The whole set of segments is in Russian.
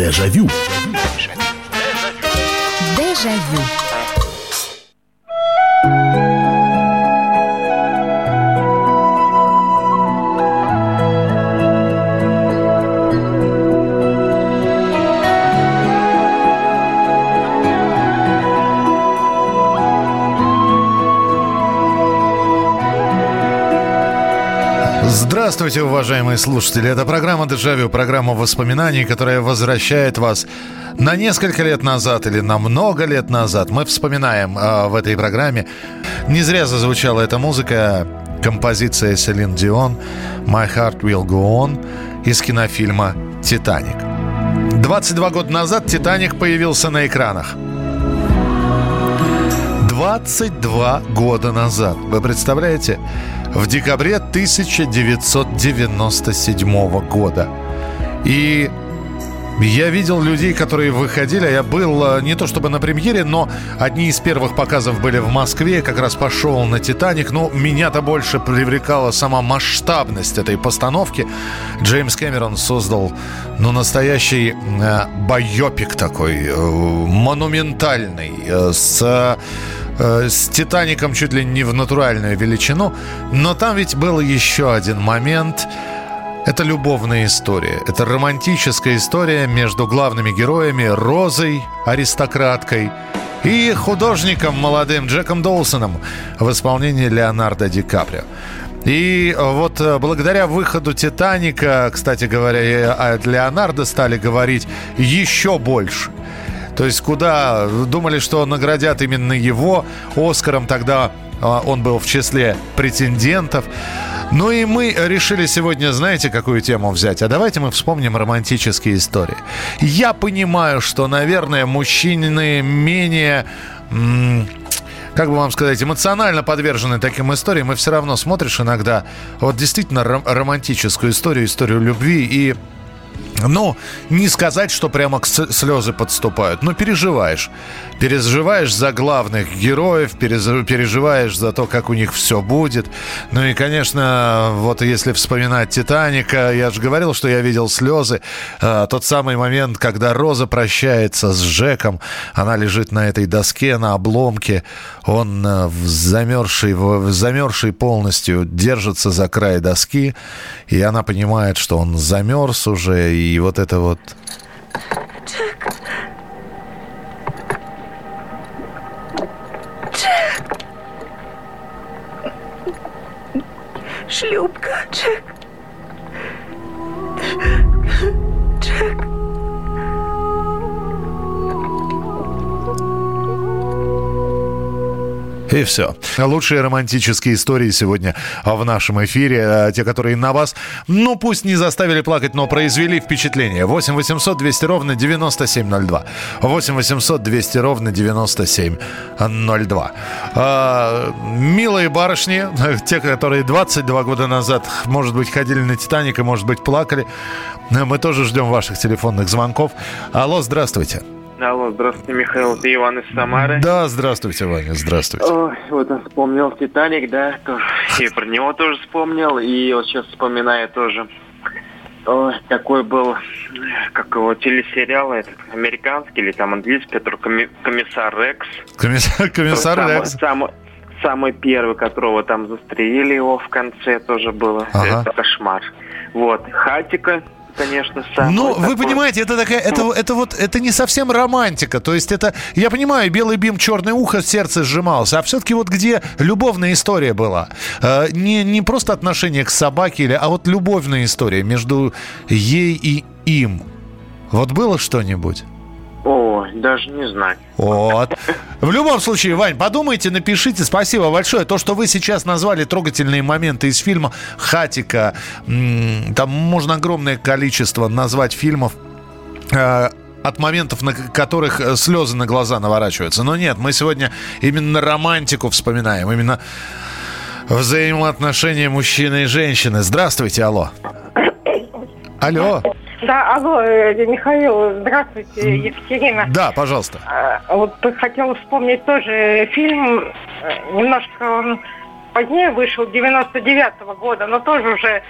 Дежавю. Дежавю. Здравствуйте, уважаемые слушатели. Это программа «Дежавю», программа воспоминаний, которая возвращает вас на несколько лет назад или на много лет назад. Мы вспоминаем в этой программе. Не зря зазвучала эта музыка, композиция Селин Дион «My Heart Will Go On» из кинофильма «Титаник». 22 года назад «Титаник» появился на экранах. 22 года назад. Вы представляете? В декабре 1997 года. И я видел людей, которые выходили. Я был не то чтобы на премьере, но одни из первых показов были в Москве. Как раз пошел на «Титаник». Но меня-то больше привлекала сама масштабность этой постановки. Джеймс Кэмерон создал настоящий байопик такой, монументальный, с «Титаником» чуть ли не в натуральную величину. Но там ведь был еще один момент. Это любовная история. Это романтическая история между главными героями Розой, аристократкой, и художником молодым Джеком Доусоном в исполнении Леонардо Ди Каприо. И вот благодаря выходу «Титаника», кстати говоря, о Леонардо стали говорить еще больше. То есть куда думали, что наградят именно его «Оскаром», тогда он был в числе претендентов. Ну и мы решили сегодня, знаете, какую тему взять? А давайте мы вспомним романтические истории. Я понимаю, что, наверное, мужчины менее, как бы вам сказать, эмоционально подвержены таким историям. И все равно смотришь иногда вот действительно романтическую историю, историю любви, и не сказать, что прямо слезы подступают, но переживаешь. Переживаешь за главных героев, переживаешь за то, как у них все будет. Ну и, конечно, вот если вспоминать «Титаника», я же говорил, что я видел слезы. Тот самый момент, когда Роза прощается с Джеком, она лежит на этой доске, на обломке, он замерзший полностью держится за край доски, и она понимает, что он замерз уже, и вот это вот... Джек! Джек! Шлюпка, Джек! Джек! И все. Лучшие романтические истории сегодня в нашем эфире. Те, которые на вас, пусть не заставили плакать, но произвели впечатление. 8 800 200 ровно 9702. 8 800 200 ровно 9702. Милые барышни, те, которые 22 года назад, может быть, ходили на «Титаник» и, может быть, плакали. Мы тоже ждем ваших телефонных звонков. Алло, здравствуйте. Алло, здравствуйте, Михаил, это Иван из Самары. Да, здравствуйте, Ваня, здравствуйте. Ой, вот он вспомнил «Титаник», да, тоже. И про него тоже вспомнил, и вот сейчас вспоминаю тоже. Ой, такой был, как его, телесериал этот, американский или там английский, который «Комиссар Рекс». «Комиссар Рекс». Самый первый, которого там застрелили его в конце, тоже было. Ага. Это кошмар. Вот, «Хатико». Конечно, сам. Вы понимаете, это такая, это не совсем романтика. То есть это, я понимаю, белый бим, черное ухо, сердце сжималось. А все-таки вот где любовная история была, не просто отношение к собаке, а вот любовная история между ей и им. Вот было что-нибудь? Ой, даже не знаю. Вот. В любом случае, Вань, подумайте, напишите. Спасибо большое. То, что вы сейчас назвали трогательные моменты из фильма «Хатико», там можно огромное количество назвать фильмов, от моментов, на которых слезы на глаза наворачиваются. Но нет, мы сегодня именно романтику вспоминаем, именно взаимоотношения мужчины и женщины. Здравствуйте, алло. Алло. Да, алло, Михаил, здравствуйте, Екатерина. Да, пожалуйста. Вот хотела вспомнить тоже фильм, немножко он позднее вышел, 99-го года, но тоже уже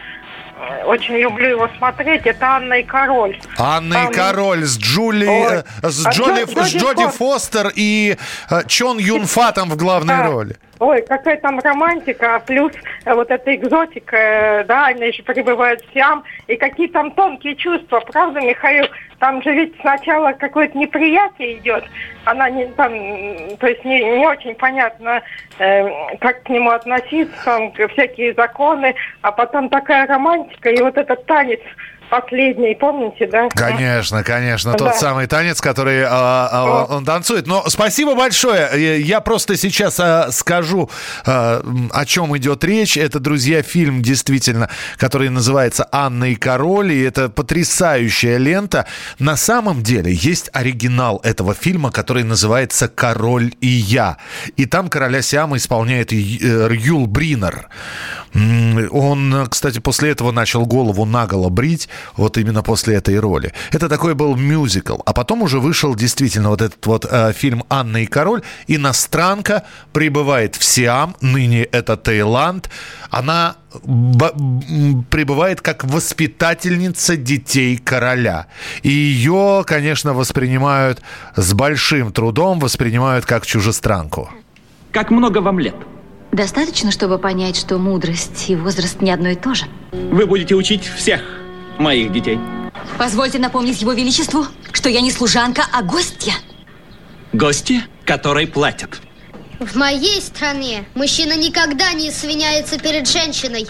Очень люблю его смотреть. Это «Анна и король». «Анна и король» с Джоди Фостер и Чон Юнфатом в главной роли. Ой, какая там романтика, плюс вот эта экзотика, да, они еще прибывают в Сиам, и какие там тонкие чувства, правда, Михаил? Там же ведь сначала какое-то неприятие идет, она не там, то есть не очень понятно, как к нему относиться, там всякие законы, а потом такая романтика, и вот этот танец последний, помните, да? Конечно, конечно, тот самый танец, который он танцует. Но спасибо большое. Я просто сейчас скажу, о чем идет речь. Это, друзья, фильм, действительно, который называется «Анна и король», и это потрясающая лента. На самом деле есть оригинал этого фильма, который называется «Король и я». И там короля Сиама исполняет Юл Бринер. Он, кстати, после этого начал голову наголо брить. Вот именно после этой роли. Это такой был мюзикл. А потом уже вышел действительно вот этот вот фильм «Анна и король». Иностранка прибывает в Сиам, ныне это Таиланд. Она прибывает как воспитательница детей короля. И ее, конечно, воспринимают с большим трудом, воспринимают как чужестранку. Как много вам лет? Достаточно, чтобы понять, что мудрость и возраст не одно и то же. Вы будете учить всех моих детей. Позвольте напомнить его величеству, что я не служанка, а гостья. Гости, которые платят. В моей стране мужчина никогда не извиняется перед женщиной.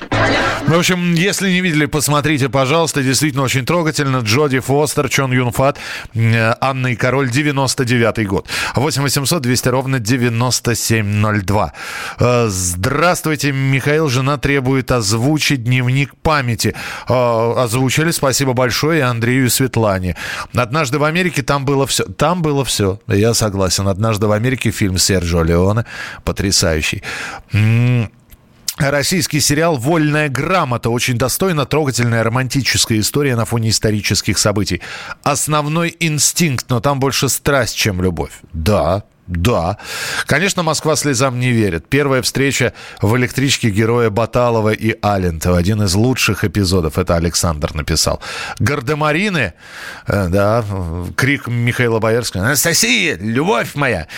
В общем, если не видели, посмотрите, пожалуйста. Действительно очень трогательно. Джоди Фостер, Чон Юнфат, «Анна и король», 99-й год. 8-800-200-97-02. Здравствуйте, Михаил. Жена требует озвучить дневник памяти. Озвучили. Спасибо большое Андрею и Светлане. «Однажды в Америке» там было все. Там было все. Я согласен. «Однажды в Америке» фильм Серджио Леоне. Потрясающий. Российский сериал «Вольная грамота». Очень достойно, трогательная романтическая история на фоне исторических событий. «Основной инстинкт», но там больше страсть, чем любовь. Да, да. Конечно, «Москва слезам не верит». Первая встреча в электричке героя Баталова и Алентова. Один из лучших эпизодов. Это Александр написал. «Гардемарины». Да, крик Михаила Боярского. «Анастасия, любовь моя!»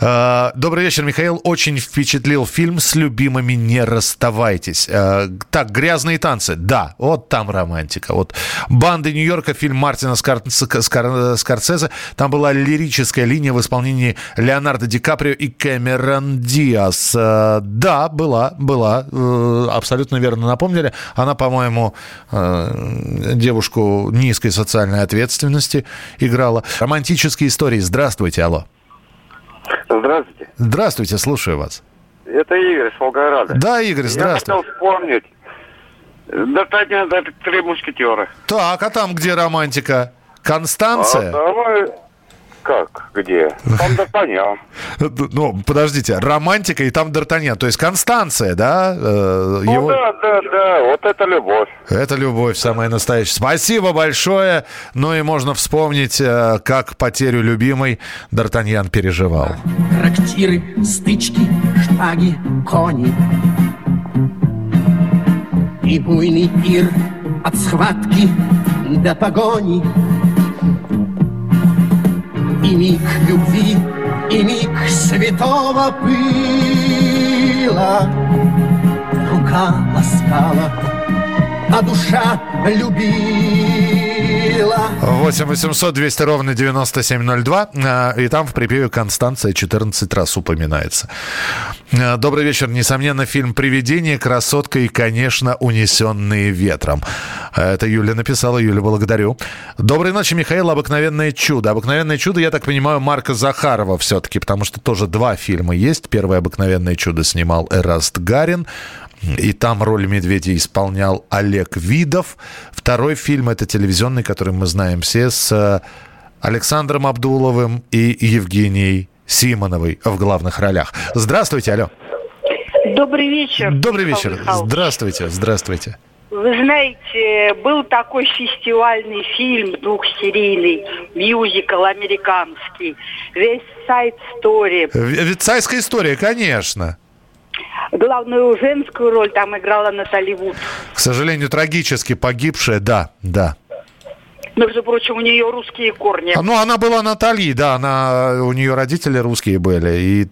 Добрый вечер, Михаил. Очень впечатлил фильм «С любимыми не расставайтесь». Так, «Грязные танцы». Да, вот там романтика. Вот «Банды Нью-Йорка», фильм Мартина Скорсезе. Там была лирическая линия в исполнении Леонардо Ди Каприо и Кэмерон Диас. Да, была. Абсолютно верно напомнили. Она, по-моему, девушку низкой социальной ответственности играла. «Романтические истории». Здравствуйте, алло. Здравствуйте. Здравствуйте, слушаю вас. Это Игорь с Волгограда. Да, Игорь, здравствуйте. Я хотел вспомнить. Достаточно до «Три мушкетера». Так, а там где романтика? Констанция? А давай... Как? Где? Там Д'Артаньян. Ну, подождите, романтика и там Д'Артаньян. То есть Констанция, да? Да. Вот это любовь. Это любовь самая настоящая. Спасибо большое. Ну и можно вспомнить, как потерю любимой Д'Артаньян переживал. Трактиры, стычки, шпаги, кони. И буйный пир от схватки до погони. И миг любви, и миг святого пыла. Рука ласкала, а душа любила. 8-800-200-97-02. И там в припеве «Констанция» 14 раз упоминается. Добрый вечер. Несомненно, фильм «Привидение», «Красотка» и, конечно, «Унесенные ветром». Это Юля написала. Юля, благодарю. Доброй ночи, Михаил. «Обыкновенное чудо». «Обыкновенное чудо», я так понимаю, Марка Захарова все-таки, потому что тоже два фильма есть. Первое «Обыкновенное чудо» снимал Эраст Гарин. И там роль медведя исполнял Олег Видов. Второй фильм — это телевизионный, который мы знаем все, с Александром Абдуловым и Евгенией Симоновой в главных ролях. Здравствуйте, алло. Добрый вечер. Добрый вечер. Михаил. Здравствуйте. Вы знаете, был такой фестивальный фильм двухсерийный, мюзикл американский, «Вестсайдская история». «Вестсайдская история», конечно. главную женскую роль там играла Натали Вуд. К сожалению, трагически погибшая, да, да. Между прочим, у нее русские корни. Ну, она была Натальей, да, у нее родители русские были. И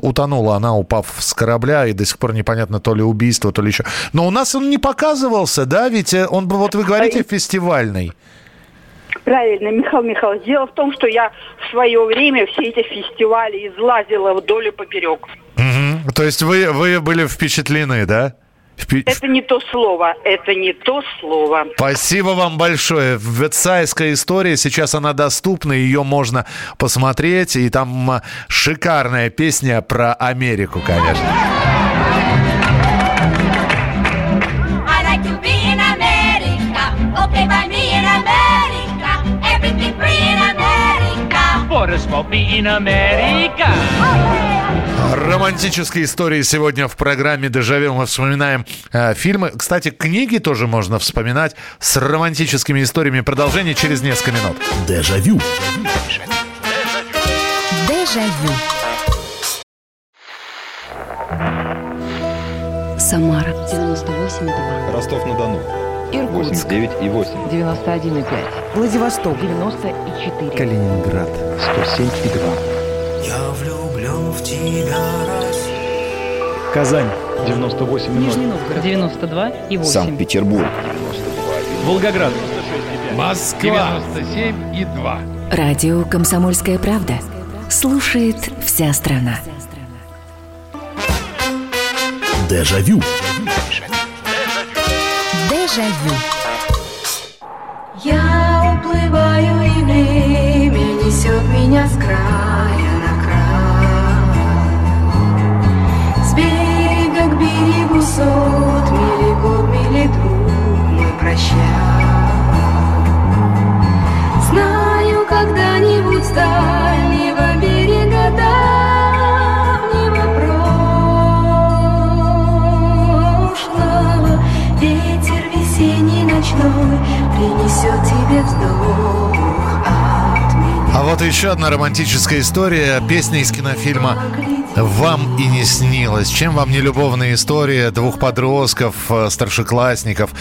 утонула она, упав с корабля, и до сих пор непонятно, то ли убийство, то ли еще. Но у нас он не показывался, да, ведь он, вот вы говорите, фестивальный. Правильно, Михаил Михайлович. Дело в том, что я в свое время все эти фестивали излазила вдоль и поперек. Угу. То есть вы были впечатлены, да? Это не то слово, это не то слово. Спасибо вам большое. Вестсайдская история, сейчас она доступна, ее можно посмотреть. И там шикарная песня про Америку, конечно. Романтические истории сегодня в программе «Дежавю». Мы вспоминаем фильмы. Кстати, книги тоже можно вспоминать с романтическими историями. Продолжение через несколько минут. Дежавю. Дежавю. Самара 98,2. Ростов-на-Дону. Иркутск 89,8. 91,5. Владивосток 94. Калининград 107,2. Я влюблен в тебя, Россия. Казань 98,0. Нижний Новгород 92,8. Санкт-Петербург 92,8. Волгоград 96,5. Москва 97,2. Радио «Комсомольская правда». Слушает вся страна. Дежавю. Я уплываю, и время несет меня с края на край. С берега к берегу 100 миль, год, миль, друг мой, прощай. Знаю, когда-нибудь с дальнего берега давний вопрос прошлого. Весенний ночной принесет тебе вздох от меня. А вот еще одна романтическая история. Песня из кинофильма «Вам и не снилось». Чем вам не любовная история двух подростков, старшеклассников?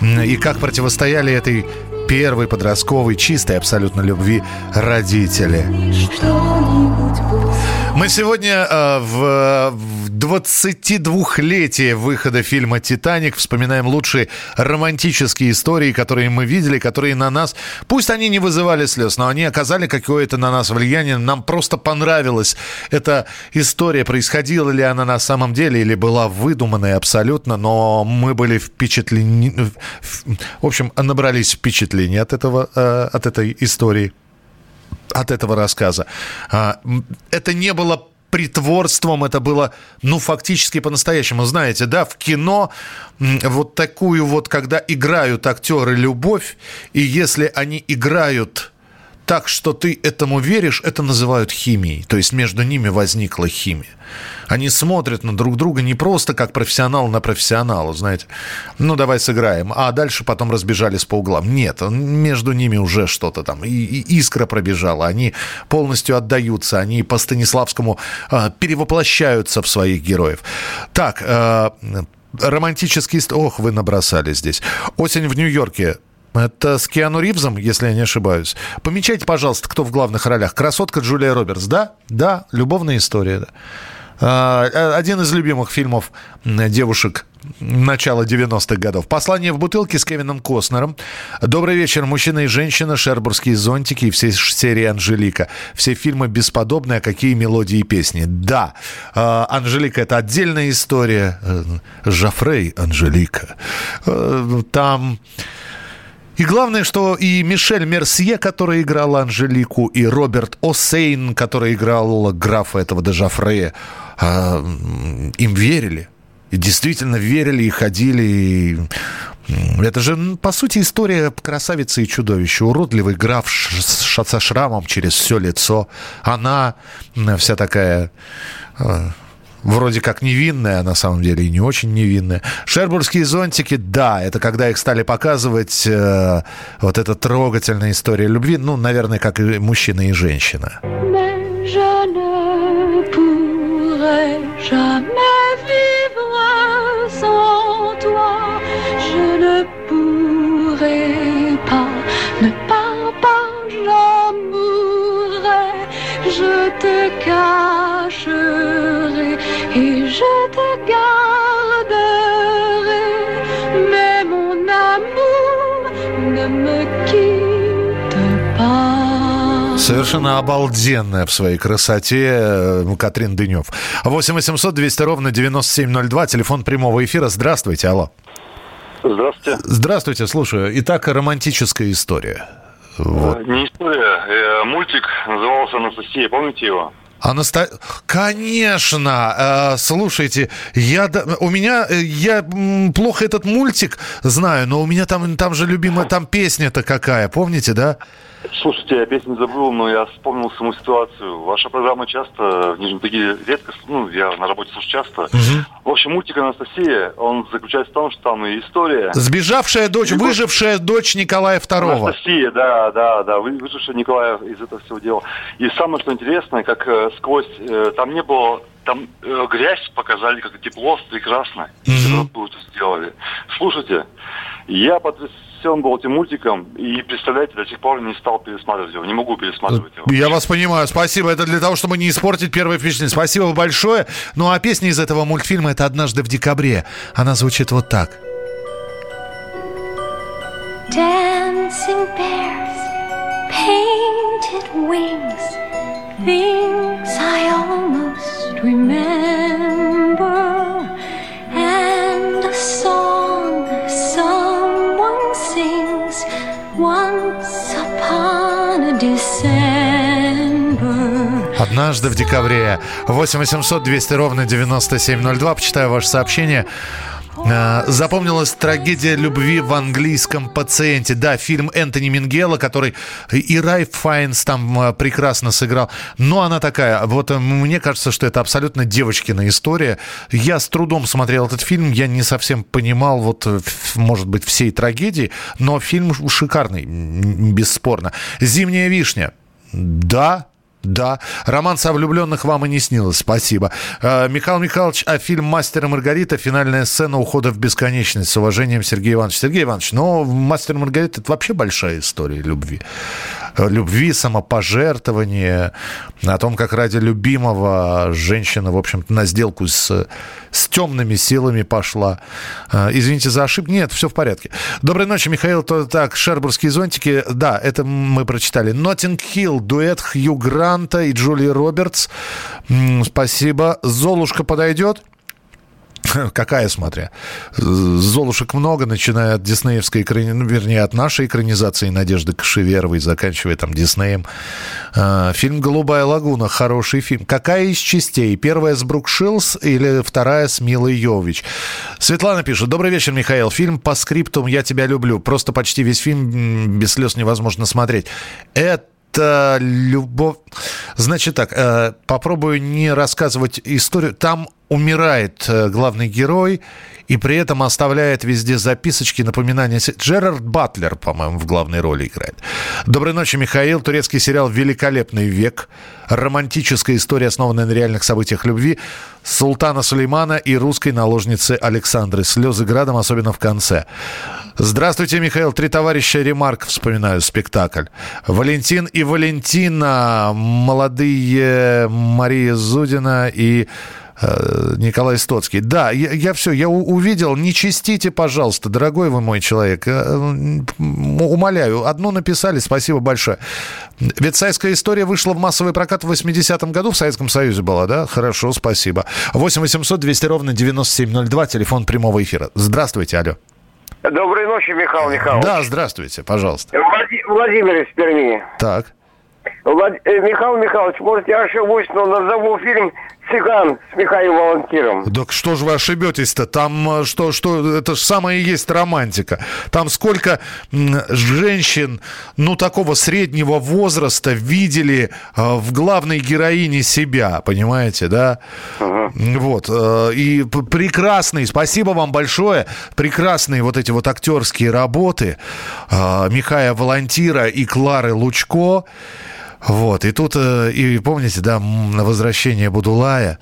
И как противостояли этой первой подростковой, чистой абсолютно любви родители. Мы сегодня в 22-летие выхода фильма «Титаник» вспоминаем лучшие романтические истории, которые мы видели, которые на нас, пусть они не вызывали слез, но они оказали какое-то на нас влияние. Нам просто понравилась эта история. Происходила ли она на самом деле или была выдуманная абсолютно, но мы были впечатлены. В общем, набрались впечатлений от этого, от этой истории, от этого рассказа. Это не было притворством, это было, ну, фактически по-настоящему. Знаете, да, в кино вот такую вот, когда играют актеры любовь, и если они играют так, что ты этому веришь, это называют химией. То есть между ними возникла химия. Они смотрят на друг друга не просто как профессионал на профессионала, знаете. Ну, давай сыграем. А дальше потом разбежались по углам. Нет, между ними уже что-то там. И искра пробежала. Они полностью отдаются. Они по Станиславскому перевоплощаются в своих героев. Так, романтический... Ох, вы набросали здесь. «Осень в Нью-Йорке». Это с Киану Ривзом, если я не ошибаюсь. Помечайте, пожалуйста, кто в главных ролях. «Красотка» Джулия Робертс, да? Да, любовная история, да. Один из любимых фильмов девушек начала 90-х годов. «Послание в бутылке» с Кевином Костнером. «Добрый вечер, мужчина и женщина», «Шербурские зонтики» и все серии «Анжелика». Все фильмы бесподобные, а какие мелодии и песни. Да, «Анжелика» — это отдельная история. Жофрей «Анжелика». Там... И главное, что и Мишель Мерсье, которая играла Анжелику, и Роберт О'Сейн, который играл графа этого де Жофре, им верили. И действительно верили, и ходили. И... Это же, по сути, история красавицы и чудовища. Уродливый граф со шрамом через все лицо. Она вся такая... Вроде как невинная, а на самом деле и не очень невинная. «Шербурские зонтики», да, это когда их стали показывать, вот эта трогательная история любви, ну, наверное, как и мужчина и женщина. cacherai et je te garderai, mais mon amour ne me quitte pas. Совершенно обалденная в своей красоте Катрин Дынёв. 8-800-200-97-02, телефон прямого эфира. Здравствуйте, алло. Здравствуйте. Здравствуйте, слушаю. Итак, романтическая история. Вот. Не история, мультик назывался «Анастасия», помните его? Конечно, слушайте, я плохо этот мультик знаю, но у меня там же любимая там песня-то какая, помните, да? Слушайте, я песню забыл, но я вспомнил саму ситуацию. Ваша программа часто, в Нижнем Тагиле редко, я на работе слушаю часто. Угу. В общем, мультик «Анастасия», он заключается в том, что там и история. Сбежавшая дочь, выжившая дочь Николая II. Анастасия, да, выжившая Николая из этого всего дела. И самое, что интересное, как сквозь, там не было... Там грязь показали, как тепло, прекрасно. Температуру сделали. Слушайте, я потрясен был этим мультиком, и, представляете, до сих пор не стал пересматривать его. Не могу пересматривать его. Я вас понимаю. Спасибо. Это для того, чтобы не испортить первое впечатление. Спасибо большое. Ну, а песня из этого мультфильма — это «Однажды в декабре». Она звучит вот так. Dancing bears, painted wings, things I almost remember, and a song someone sings once upon a December. Однажды в декабре. 8-800-200-97-02. Почитаю ваше сообщение. Запомнилась трагедия любви в английском пациенте. Да, фильм Энтони Мингела, который и Райф Файнс там прекрасно сыграл. Но она такая, вот мне кажется, что это абсолютно девочкина история. Я с трудом смотрел этот фильм, я не совсем понимал, вот, может быть, всей трагедии, но фильм шикарный, бесспорно. «Зимняя вишня». Да. Романс о влюбленных вам и не снилось. Спасибо. Михаил Михайлович, а фильм «Мастер и Маргарита», финальная сцена ухода в бесконечность. С уважением, Сергей Иванович. Сергей Иванович, но «Мастер и Маргарита» — это вообще большая история любви. Любви, самопожертвования, о том, как ради любимого женщина, в общем-то, на сделку с темными силами пошла. Извините за ошибку. Нет, все в порядке. Доброй ночи, Михаил. Так, «Шербурские зонтики». Да, это мы прочитали. «Ноттинг-Хилл», дуэт Хью Грант и Джулии Робертс. Спасибо. «Золушка» подойдет? Какая, смотря. «Золушек» много, начиная от диснеевской, вернее, от нашей экранизации Надежды Кошеверовой, заканчивая там Диснеем. Фильм «Голубая лагуна», хороший фильм. Какая из частей? Первая с Брук Шилс или вторая с Милой Йовович? Светлана пишет. Добрый вечер, Михаил. Фильм «По скриптум. Я тебя люблю». Просто почти весь фильм без слез невозможно смотреть. Это любовь... Значит так, попробую не рассказывать историю. Там умирает главный герой и при этом оставляет везде записочки, напоминания. Джерард Батлер, по-моему, в главной роли играет. Доброй ночи, Михаил. Турецкий сериал «Великолепный век». Романтическая история, основанная на реальных событиях любви султана Сулеймана и русской наложницы Александры. Слезы градом, особенно в конце. Здравствуйте, Михаил. «Три товарища Ремарк», вспоминаю спектакль. Валентин и Валентина, молодые Мария Зудина и... Николай Стоцкий. Да, я увидел. Не чистите, пожалуйста, дорогой вы мой человек. Умоляю. Одну написали, спасибо большое. «Вестсайдская история» вышла в массовый прокат в 80-м году. В Советском Союзе была, да? Хорошо, спасибо. 8-800-200-97-02, телефон прямого эфира. Здравствуйте, алло. Доброй ночи, Михаил Михайлович. Да, здравствуйте, пожалуйста. Владимир из Перми. Так. Михаил Михайлович, может, я ошибусь, но назову фильм «Цыган» с Михаилом Волонтиром. Так что же вы ошибетесь-то? Там что, это же самое и есть романтика. Там сколько женщин, ну, такого среднего возраста видели в главной героине себя, понимаете, да? Угу. Вот. И прекрасные, спасибо вам большое, прекрасные вот эти вот актерские работы Михаила Волонтира и Клары Лучко. Вот, и тут, и помните, да, «Возвращение Будулая»,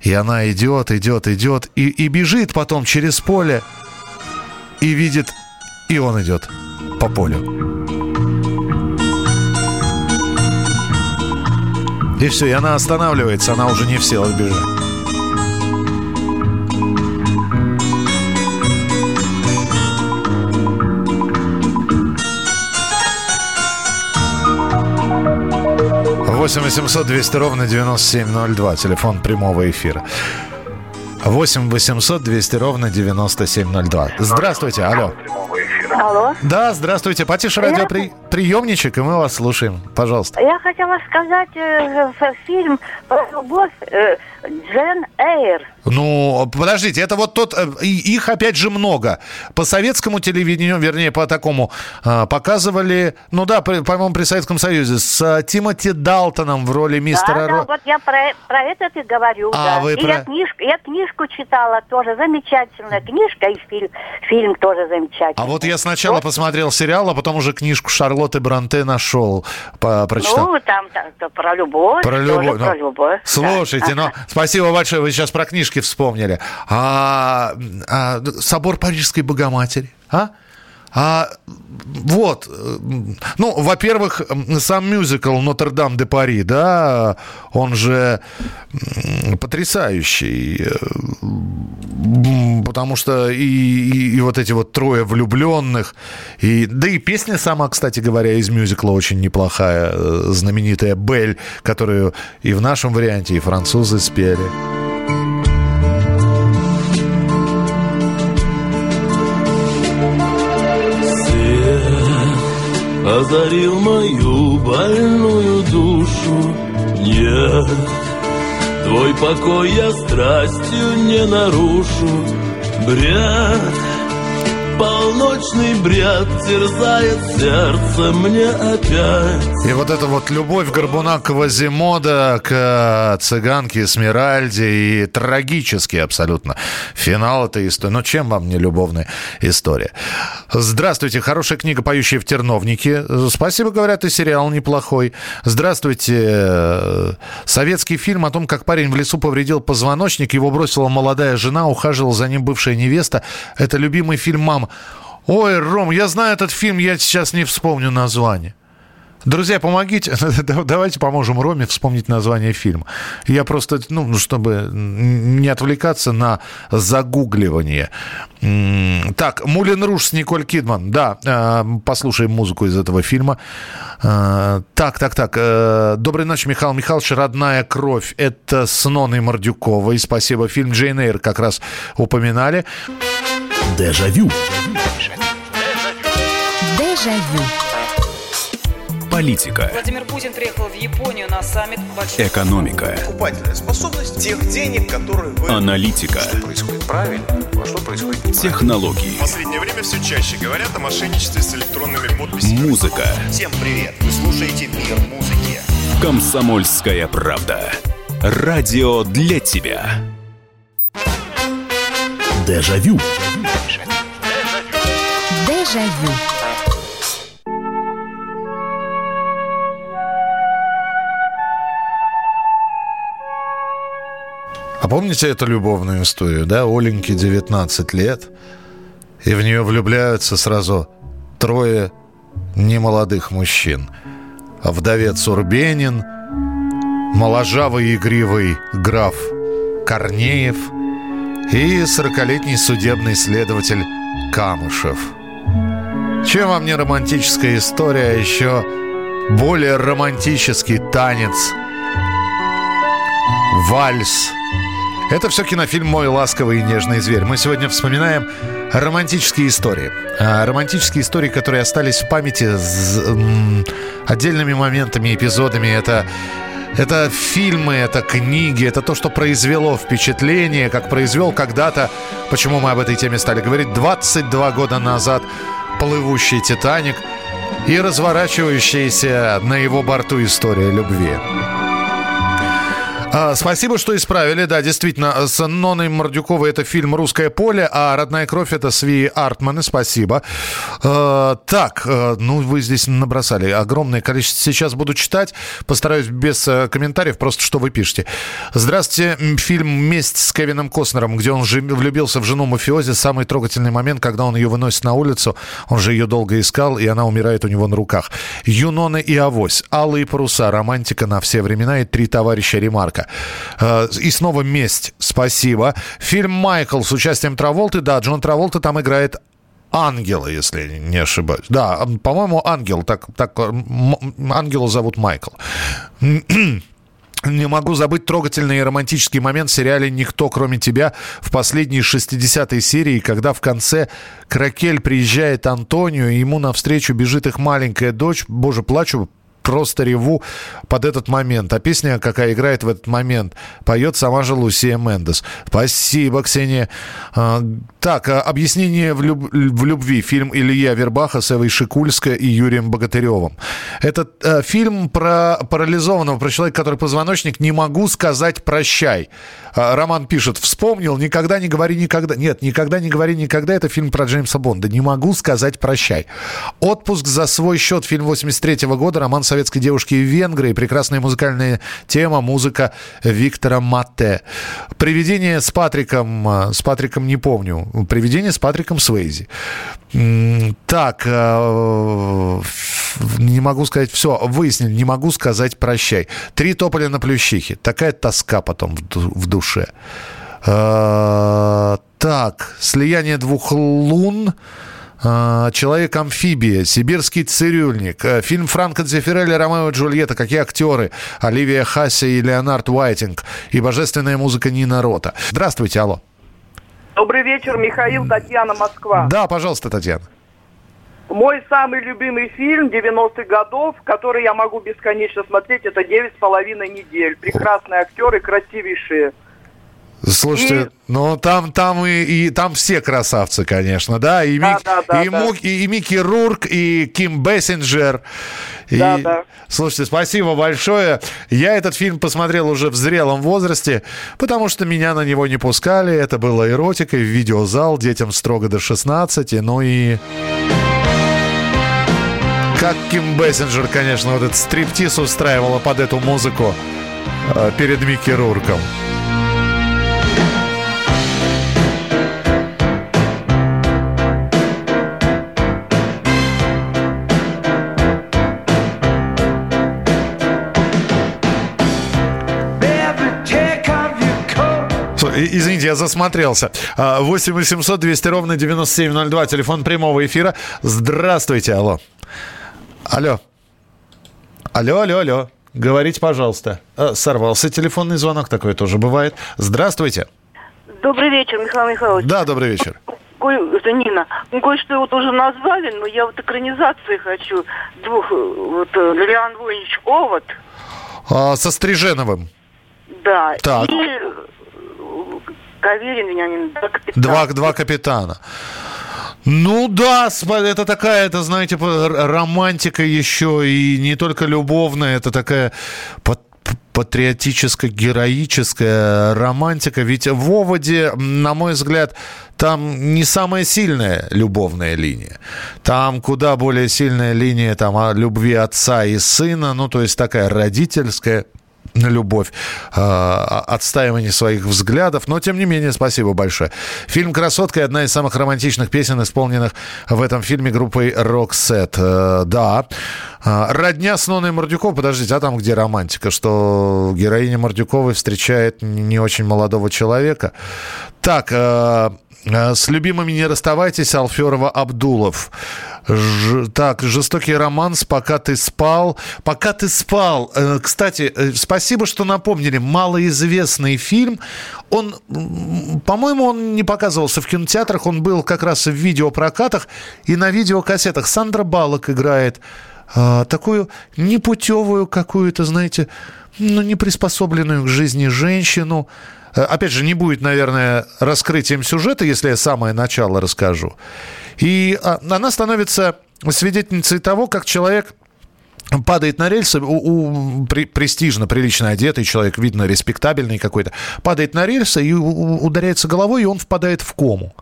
и она идет, и бежит потом через поле, и видит, и он идет по полю. И И все, и она останавливается, она уже не в силах бежать. (8 800 200 ровно 97 02). Телефон прямого эфира. 8 800 200 ровно 97 02. Здравствуйте, алло. Алло. Да, здравствуйте. Потише радиоприемничек, и мы вас слушаем. Пожалуйста. Я хотела сказать фильм про любовь Джен Эйр. Ну, подождите, это вот тот... Их, опять же, много. По советскому телевидению, вернее, по такому, показывали... Ну да, по-моему, при Советском Союзе. С Тимоти Далтоном в роли мистера... Да, да, вот я про это и говорю. А, да. Вы и про... я книжку читала тоже. Замечательная книжка, и фильм тоже замечательный. А вот я сначала посмотрел сериал, а потом уже книжку Шарлотты Бронте нашел, прочитал. Ну, там про любовь. Про любовь. Ну, про любовь. Слушайте, да. Спасибо большое, вы сейчас про книжки вспомнили. А собор Парижской Богоматери, вот, ну, во-первых, сам мюзикл «Нотр-Дам де Пари», да, он же потрясающий, потому что и вот эти вот трое влюбленных, да и песня сама, кстати говоря, из мюзикла очень неплохая, знаменитая «Бель», которую и в нашем варианте, и французы спели. Озарил мою больную душу. Нет, твой покой я страстью не нарушу. Бред, полночный бред терзает сердце мне опять. И вот эта вот любовь Горбуна Квазимода к цыганке Эсмеральде и трагический абсолютно финал этой истории. Но чем вам не любовная история? Здравствуйте, хорошая книга «Поющие в терновнике». Спасибо, говорят, и сериал неплохой. Здравствуйте. Советский фильм о том, как парень в лесу повредил позвоночник, его бросила молодая жена, ухаживала за ним бывшая невеста. Это любимый фильм мам. Ой, Ром, я знаю этот фильм, я сейчас не вспомню название. Друзья, помогите, давайте поможем Роме вспомнить название фильма. Я просто, ну, чтобы не отвлекаться на загугливание. Так, «Мулен Руж» с Николь Кидман. Да, послушаем музыку из этого фильма. Так. «Доброй ночи, Михаил Михайлович. Родная кровь». Это с Ноной Мордюковой. Спасибо. Фильм «Джейн Эйр» как раз упоминали. Дежавю. Дежавю. Политика. Владимир Путин приехал в Японию на саммит большой... Экономика. Покупательная способность тех денег, которые вы... Аналитика. Что происходит правильно, а что происходит неправильно. Технологии. В последнее время все чаще говорят о мошенничестве с электронными подписями. Музыка. Всем привет. Вы слушаете «Мир музыки». Комсомольская правда. Радио для тебя. Дежавю. Дежавю. А помните эту любовную историю, да? Оленьке 19 лет, и в нее влюбляются сразу трое немолодых мужчин. Вдовец Урбенин, моложавый и игривый граф Корнеев и 40-летний судебный следователь Камышев. Чем вам не романтическая история, а еще более романтический танец, вальс. Это все кинофильм «Мой ласковый и нежный зверь». Мы сегодня вспоминаем романтические истории. Романтические истории, которые остались в памяти с отдельными моментами, эпизодами. Это фильмы, это книги, это то, что произвело впечатление, как произвел когда-то, почему мы об этой теме стали говорить, 22 года назад плывущий «Титаник» и разворачивающаяся на его борту история любви. Спасибо, что исправили. Да, действительно, с Ноной Мордюковой это фильм «Русское поле», а «Родная кровь» это Сви Артманы. Спасибо. Так, ну вы здесь набросали огромное количество. Сейчас буду читать. Постараюсь без комментариев, просто что вы пишете. Здравствуйте. Фильм «Месть» с Кевином Костнером, где он влюбился в жену мафиози. Самый трогательный момент, когда он ее выносит на улицу. Он же ее долго искал, и она умирает у него на руках. «Юнона и Авось», «Алые паруса», «Романтика на все времена» и «Три товарища Ремарка». И снова «Месть». Спасибо. Фильм «Майкл» с участием Траволты. Да, Джон Траволта там играет ангела, если не ошибаюсь. Да, по-моему, ангел. Так, ангела зовут Майкл. Не могу забыть трогательный и романтический момент в сериале «Никто, кроме тебя» в последней 60-й серии, когда в конце Кракель приезжает Антонио, и ему навстречу бежит их маленькая дочь. Боже, плачу, просто реву под этот момент. А песня, какая играет в этот момент, поет сама же Лусия Мендес. Спасибо, Ксения. Так, «Объяснение в любви». Фильм Илья Вербаха с Эвой Шикульска и Юрием Богатыревым. Этот фильм про парализованного, про человека, который позвоночник. «Не могу сказать прощай». Роман пишет: «Вспомнил, никогда не говори никогда». Нет, «Никогда не говори никогда» — это фильм про Джеймса Бонда. «Не могу сказать прощай». «Отпуск за свой счет». Фильм 83-го года. Роман советской девушки в Венгрии. Прекрасная музыкальная тема. Музыка Виктора Матте. «Привидение» с Патриком. С Патриком не помню. «Привидение» с Патриком Суэйзи. Так, «Не могу сказать». Все, выяснили. «Не могу сказать прощай». «Три тополя на Плющихе». Такая тоска потом в душе. Так, «Слияние двух лун». «Человек-амфибия», «Сибирский цирюльник», фильм Франко Дзеффирелли «Ромео и Джульетта». Какие актеры? Оливия Хасси и Леонард Уайтинг. И божественная музыка Нина Рота. Здравствуйте, алло. Добрый вечер, Михаил, Татьяна, Москва. Да, пожалуйста, Татьяна. Мой самый любимый фильм 90-х годов, который я могу бесконечно смотреть, это «9,5 недель». Прекрасные актеры, красивейшие. Слушайте, ну там все красавцы, конечно, да? И Микки Рурк, и Ким Бессинджер. Да, да. Слушайте, спасибо большое. Я этот фильм посмотрел уже в зрелом возрасте, потому что меня на него не пускали. Это было эротикой, видеозал, детям строго до 16, ну и... Как Ким Бессинджер, конечно, вот этот стриптиз устраивала под эту музыку перед Микки Рурком. Извините, я засмотрелся. 8-800-200-97-02. Телефон прямого эфира. Здравствуйте, алло. Алло. Алло. Говорите, пожалуйста. Сорвался телефонный звонок, такое тоже бывает. Здравствуйте. Добрый вечер, Михаил Михайлович. Да, добрый вечер. Это Нина. Кое-что его тоже назвали, но я вот экранизации хочу. Двух, вот, Лилиан Войнич Овод. Со Стриженовым. Да. Так. И... Каверин, Вениамин, два капитана. Ну да, это такая, это, знаете, романтика еще, и не только любовная, это такая патриотическо-героическая романтика. Ведь в «Оводе», на мой взгляд, там не самая сильная любовная линия. Там куда более сильная линия там, о любви отца и сына, ну то есть такая родительская любовь, отстаивание своих взглядов. Но, тем не менее, спасибо большое. Фильм «Красотка» — одна из самых романтичных песен, исполненных в этом фильме группой «Роксет». Да. «Родня» с Ноной Мордюковой. Подождите, а там где романтика? Что героиня Мордюковой встречает не очень молодого человека? Так, «С любимыми не расставайтесь», Алферова-Абдулов. Так, «Жестокий романс», «Пока ты спал». «Пока ты спал». Кстати, спасибо, что напомнили. Малоизвестный фильм. Он, по-моему, он не показывался в кинотеатрах. Он был как раз в видеопрокатах и на видеокассетах. Сандра Баллок играет такую непутевую какую-то, знаете, ну, не приспособленную к жизни женщину. Опять же, не будет, наверное, раскрытием сюжета, если я самое начало расскажу. И она становится свидетельницей того, как человек падает на рельсы, престижно, прилично одетый человек, видно, респектабельный какой-то, падает на рельсы и ударяется головой, и он впадает в кому.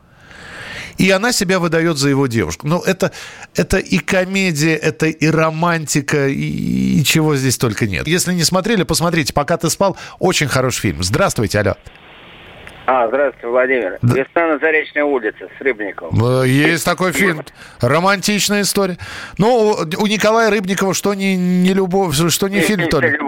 И она себя выдает за его девушку. Ну, это и комедия, это и романтика, и чего здесь только нет. Если не смотрели, посмотрите. «Пока ты спал» – очень хороший фильм. Здравствуйте, алло. Здравствуйте, Владимир. Да. «Весна на Заречной улице» с Рыбниковым. Есть такой фильм. Романтичная история. Ну, у Николая Рыбникова что не любовь, что не фильм, то ли.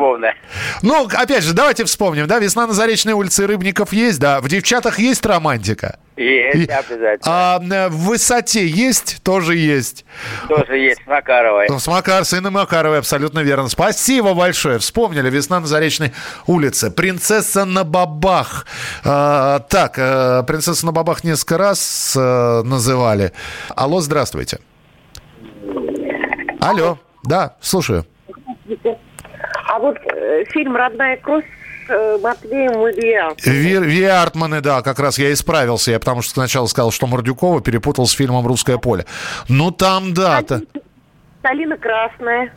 Ну, опять же, давайте вспомним, да, «Весна на Заречной улице», Рыбников есть, да. В «Девчатах» есть романтика? Есть, обязательно. А в «Высоте» есть? Тоже есть. Тоже есть, с Макаровой. С сыном Макаровой, абсолютно верно. Спасибо большое. Вспомнили «Весна на Заречной улице». «Принцесса на бабах». Так, «Принцесса на бабах» несколько раз называли. Алло, здравствуйте. Алло, да, слушаю. А вот фильм «Родная кровь» с Матвеем и Виартманы, да, как раз я исправился. Я потому что сначала сказал, что Мордюкова перепутал с фильмом «Русское поле». Ну там, да. «Калина красная».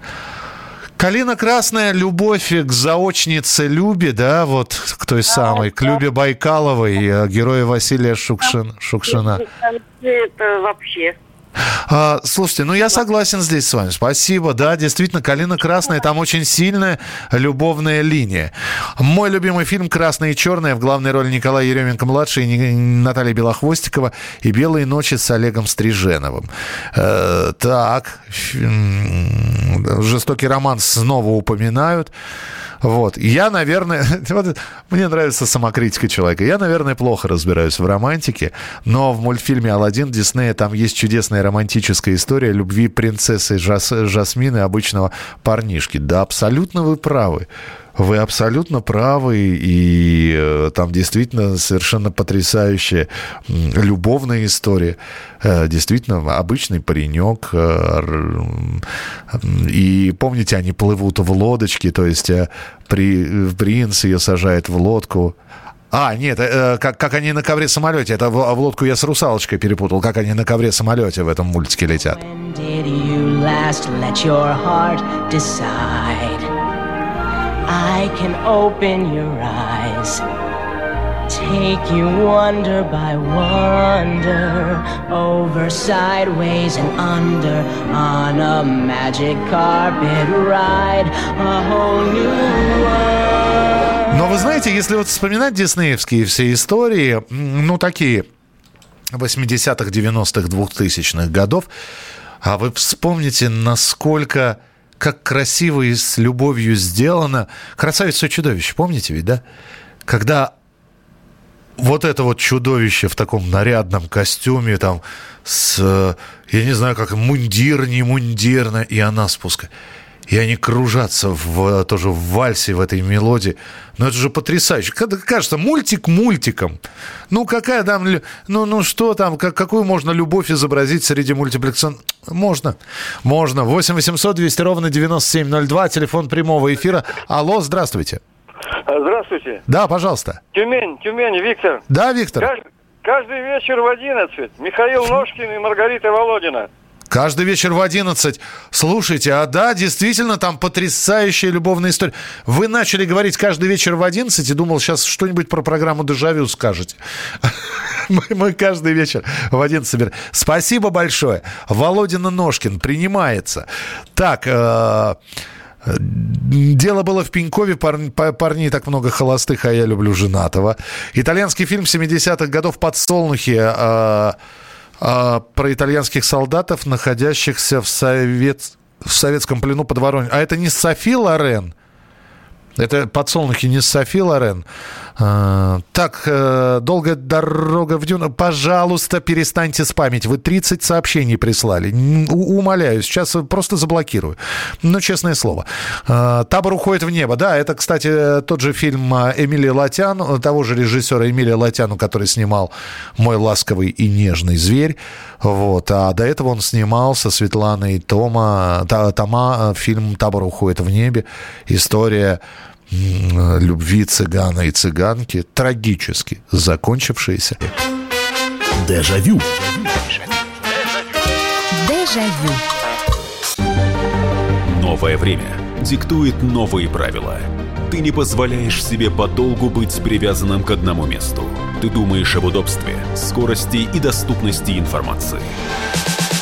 «Калина красная», любовь к заочнице Любе, да, вот к той самой, к Любе Байкаловой, герою Василия Шукшина. Это вообще... Слушайте, ну я согласен здесь с вами. Спасибо, да, действительно, «Калина красная», там очень сильная любовная линия. Мой любимый фильм «Красное и черное», в главной роли Николай Еременко-младший, Наталья Белохвостикова, и «Белые ночи» с Олегом Стриженовым. Так, «Жестокий роман» снова упоминают. Вот, я, наверное, мне нравится самокритика человека. Я, наверное, плохо разбираюсь в романтике, но в мультфильме «Аладдин» Диснея там есть чудесная романтическая история любви принцессы Жасмины и обычного парнишки. Да, абсолютно вы правы. Вы абсолютно правы, и там действительно совершенно потрясающая любовная история. Действительно, обычный паренек. И помните, они плывут в лодочке, то есть принц ее сажает в лодку. Нет, как они на ковре-самолете. Это в лодку я с «Русалочкой» перепутал. Как они на ковре-самолете в этом мультике летят. I can open your eyes, take you wonder by wonder, over, sideways and under, on a magic carpet ride, a whole new world. Но вы знаете, если вот вспоминать диснеевские все истории, ну такие 80-х, 90-х, 2000-х годов, а вы вспомните, насколько... Как красиво и с любовью сделано. «Красавица и чудовище», помните ведь, да? Когда вот это вот чудовище в таком нарядном костюме, там, с, я не знаю, как мундир, не мундирно, и она спускает. И они кружатся тоже в вальсе, в этой мелодии. Но это же потрясающе. Кажется, мультик мультиком. Ну, какая там... Ну что там? Какую можно любовь изобразить среди мультипликационных... Можно. 8 800 200 ровно 9702. Телефон прямого эфира. Алло, здравствуйте. Здравствуйте. Да, пожалуйста. Тюмень, Виктор. Да, Виктор. Каждый вечер в 11. Михаил Ножкин и Маргарита Володина. Каждый вечер в 11. Слушайте, да, действительно, там потрясающая любовная история. Вы начали говорить «каждый вечер в 11» и думал, сейчас что-нибудь про программу «Дежавю» скажете. Мы каждый вечер в 11 собираем. Спасибо большое. Володина Ножкин принимается. Так, «Дело было в Пенькове», «Парней так много холостых, а я люблю женатого». Итальянский фильм 70-х годов «Подсолнухи», про итальянских солдатов, находящихся в советском плену под Воронежем. А это не Софи Лорен. Это «Подсолнухи» не Софи Лорен. Так, «Долгая дорога в дюну». Пожалуйста, перестаньте спамить. Вы 30 сообщений прислали. Умоляю, сейчас просто заблокирую. Ну, честное слово. «Табор уходит в небо». Да, это, кстати, тот же фильм Эмилии Лотян, того же режиссера Эмилия Лотяну, который снимал «Мой ласковый и нежный зверь». Вот. А до этого он снимал со Светланой Тома фильм «Табор уходит в небе». История любви цыгана и цыганки, трагически закончившиеся. Дежавю. Дежавю. Новости. Новое время диктует новые правила. Ты не позволяешь себе подолгу быть привязанным к одному месту. Ты думаешь об удобстве, скорости и доступности информации.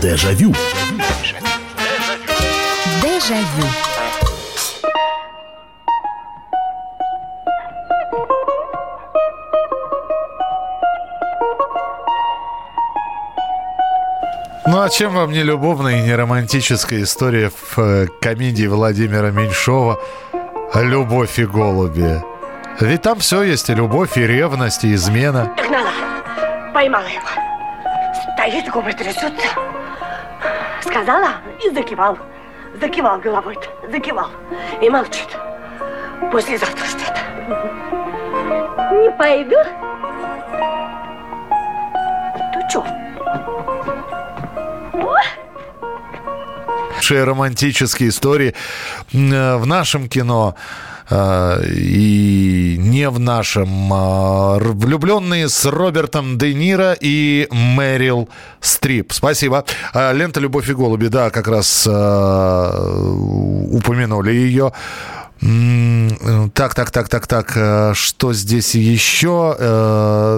Дежавю. Дежавю. Ну а чем вам не любовная и не романтическая история в комедии Владимира Меньшова «Любовь и голуби»? Ведь там все есть: и любовь, и ревность, и измена. Догнала, поймала его. Стоит, губы трясутся. Сказала и закивал. Закивал головой-то, закивал. И молчит. Послезавтра ждет. Не пойду. Ты чё? Романтические истории в нашем кино и не в нашем. Влюбленные с Робертом Де Ниро и Мэрил Стрип. Спасибо. Лента «Любовь и голуби», да, как раз упомянули ее. Так, что здесь еще?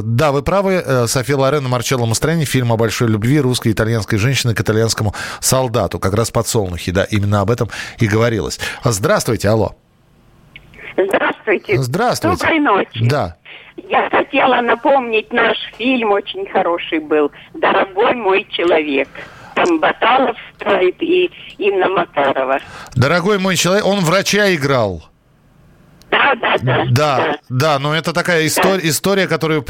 Да, вы правы, Софи Лорен и Марчелло Мастрони, фильм о большой любви русской и итальянской женщины к итальянскому солдату, как раз «Подсолнухи», да, именно об этом и говорилось. Здравствуйте, алло. Здравствуйте. Доброй ночи. Да. Я хотела напомнить, наш фильм очень хороший был «Дорогой мой человек». Там Баталов играет и Инна Макарова. «Дорогой мой человек», он врача играл. Да, но это такая история, которую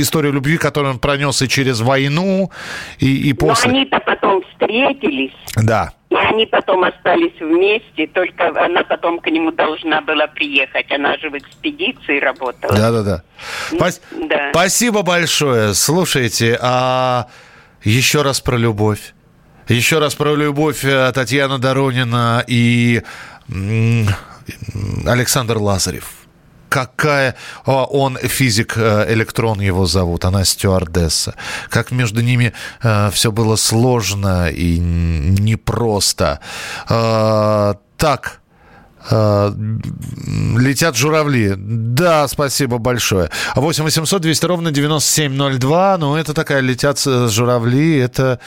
историю любви, которую он пронес и через войну, и после. Но они-то потом встретились. Да. И они потом остались вместе, только она потом к нему должна была приехать. Она же в экспедиции работала. Да. Спасибо большое. Слушайте, еще раз про любовь. Еще раз про любовь Татьяна Доронина и Александр Лазарев. Какая... Он физик, электрон его зовут, она стюардесса. Как между ними все было сложно и непросто. Так... Летят журавли. Да, спасибо большое. 8 800 200 ровно 9702. Ну, это такая «Летят журавли». Это...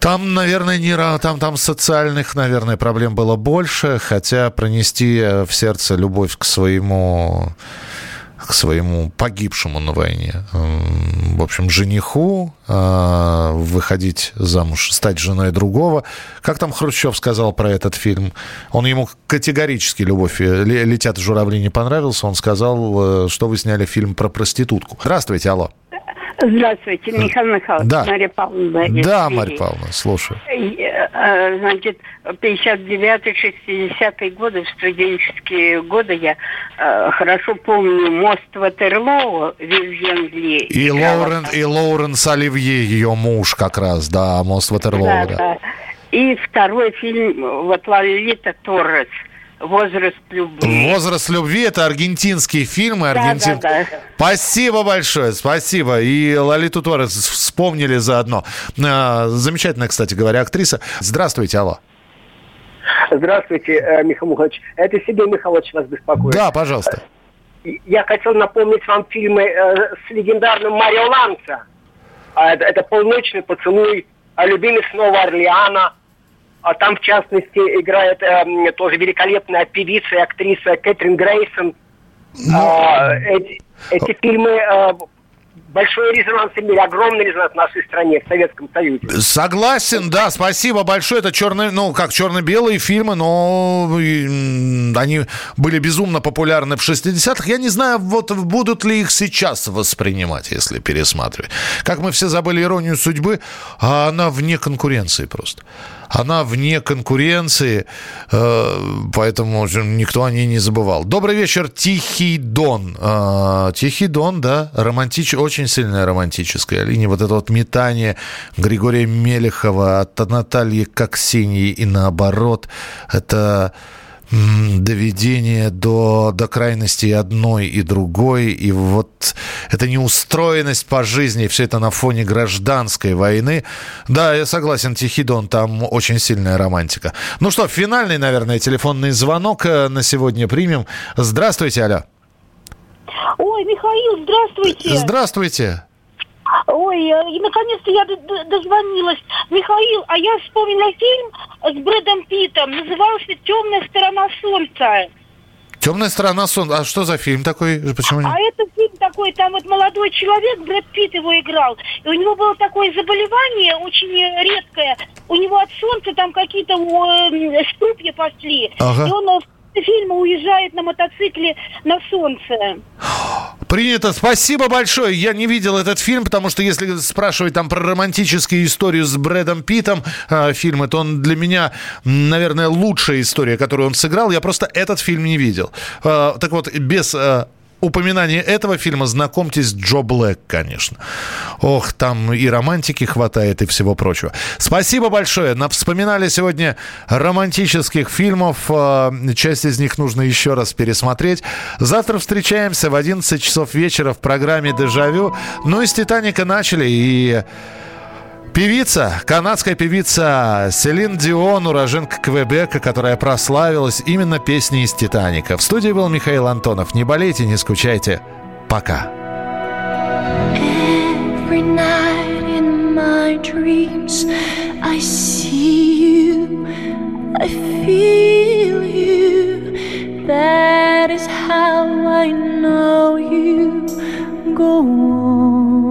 Там, наверное, там социальных, наверное, проблем было больше. Хотя пронести в сердце любовь к своему погибшему на войне, в общем, жениху, выходить замуж, стать женой другого. Как там Хрущев сказал про этот фильм? Он ему категорически «Любовь летят журавли» не понравился. Он сказал, что вы сняли фильм про проститутку. Здравствуйте, алло. Здравствуйте, Михаил Михайлович, да. Марья Павловна. Да, Марья Павловна, слушаю. Значит, 59-60-е годы, в студенческие годы, я хорошо помню «Мост Ватерлоо» Вивьен Ли. И Лоуренс Оливье, ее муж как раз, да, «Мост Ватерлоо». Да. И второй фильм вот Лолита Торрес. «Возраст любви». «Возраст любви» — это аргентинский фильм. Да. Спасибо большое, спасибо. И Лолиту Торрес вспомнили заодно. Замечательная, кстати говоря, актриса. Здравствуйте, алло. Здравствуйте, Михаил Михайлович. Это Сергей Михайлович вас беспокоит. Да, пожалуйста. Я хотел напомнить вам фильмы с легендарным Марио Ланца. Это «Полночный поцелуй», «О любви снова Орлеана». А там, в частности, играет тоже великолепная певица и актриса Кэтрин Грейсон. Эти фильмы... Большой резонанс имели, огромный резонанс в нашей стране, в Советском Союзе. Согласен, да, спасибо большое. Это черно-белые фильмы, но они были безумно популярны в 60-х. Я не знаю, вот будут ли их сейчас воспринимать, если пересматривать. Как мы все забыли «Иронию судьбы», а она вне конкуренции просто. Она вне конкуренции, поэтому никто о ней не забывал. Добрый вечер, Тихий Дон. Тихий Дон, да, очень сильная романтическая линия. Вот это вот метание Григория Мелехова от Натальи Коксиньи и наоборот. Это доведение до крайности одной и другой. И вот эта неустроенность по жизни, все это на фоне гражданской войны. Да, я согласен, Тихий Дон, там очень сильная романтика. Ну что, финальный, наверное, телефонный звонок на сегодня примем. Здравствуйте, алло. Ой, Михаил, здравствуйте. Здравствуйте. Ой, и наконец-то я дозвонилась. Михаил, а я вспомнила фильм с Брэдом Питтом. Назывался «Темная сторона солнца». «Темная сторона солнца». А что за фильм такой? Почему? А это фильм такой, там вот молодой человек, Брэд Питт его играл. И у него было такое заболевание очень редкое. У него от солнца там какие-то струпья пошли. Ага. И он в фильме уезжает на мотоцикле на солнце. Принято. Спасибо большое. Я не видел этот фильм, потому что если спрашивать там про романтические истории с Брэдом Питтом, фильм, то он для меня, наверное, лучшая история, которую он сыграл. Я просто этот фильм не видел. Так вот, без упоминания этого фильма знакомьтесь с Джо Блэк, конечно. Ох, там и романтики хватает, и всего прочего. Спасибо большое. Вспоминали сегодня романтических фильмов. Часть из них нужно еще раз пересмотреть. Завтра встречаемся в 11 часов вечера в программе «Дежавю». Ну и с «Титаника» начали. И певица, канадская певица Селин Дион, уроженка Квебека, которая прославилась именно песней из «Титаника». В студии был Михаил Антонов. Не болейте, не скучайте. Пока. Every night in my dreams I see you, I feel you. That is how I know you. Go on.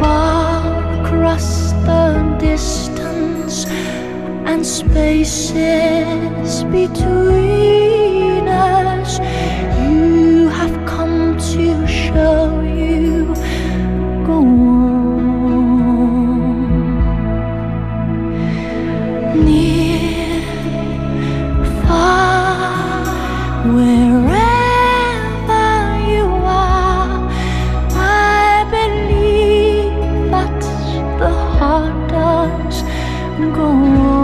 Far across the distance and spaces between us, you have come to show you go on. Near, far, wherever you are, I believe that the heart does go on.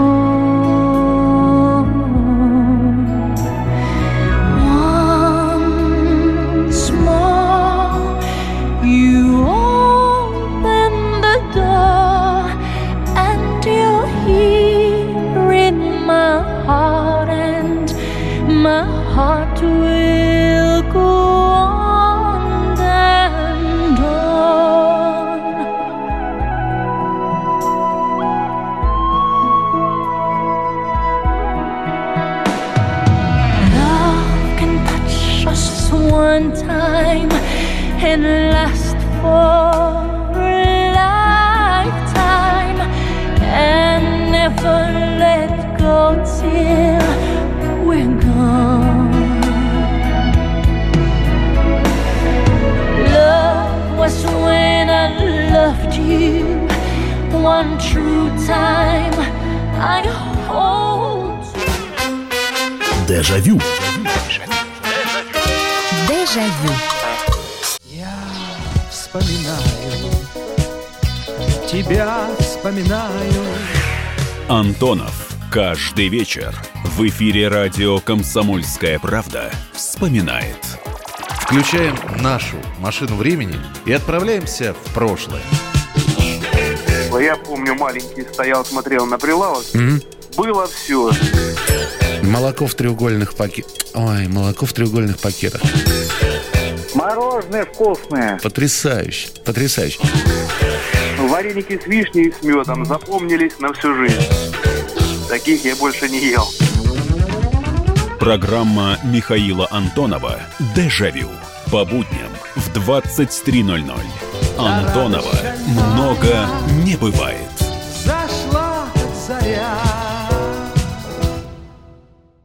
One true time I hold. Дежавю. Дежавю. Я вспоминаю, тебя вспоминаю. Антонов. Каждый вечер в эфире радио «Комсомольская правда» вспоминает. Включаем нашу машину времени и отправляемся в прошлое. Я помню, маленький стоял, смотрел на прилавок. Mm-hmm. Было все. Молоко в треугольных пакетах. Ой, молоко в треугольных пакетах. Мороженое вкусное. Потрясающе, потрясающе. Вареники с вишней и с медом запомнились на всю жизнь. Таких я больше не ел. Программа Михаила Антонова «Дежавю» по будням в 23:00. Антонова много не бывает.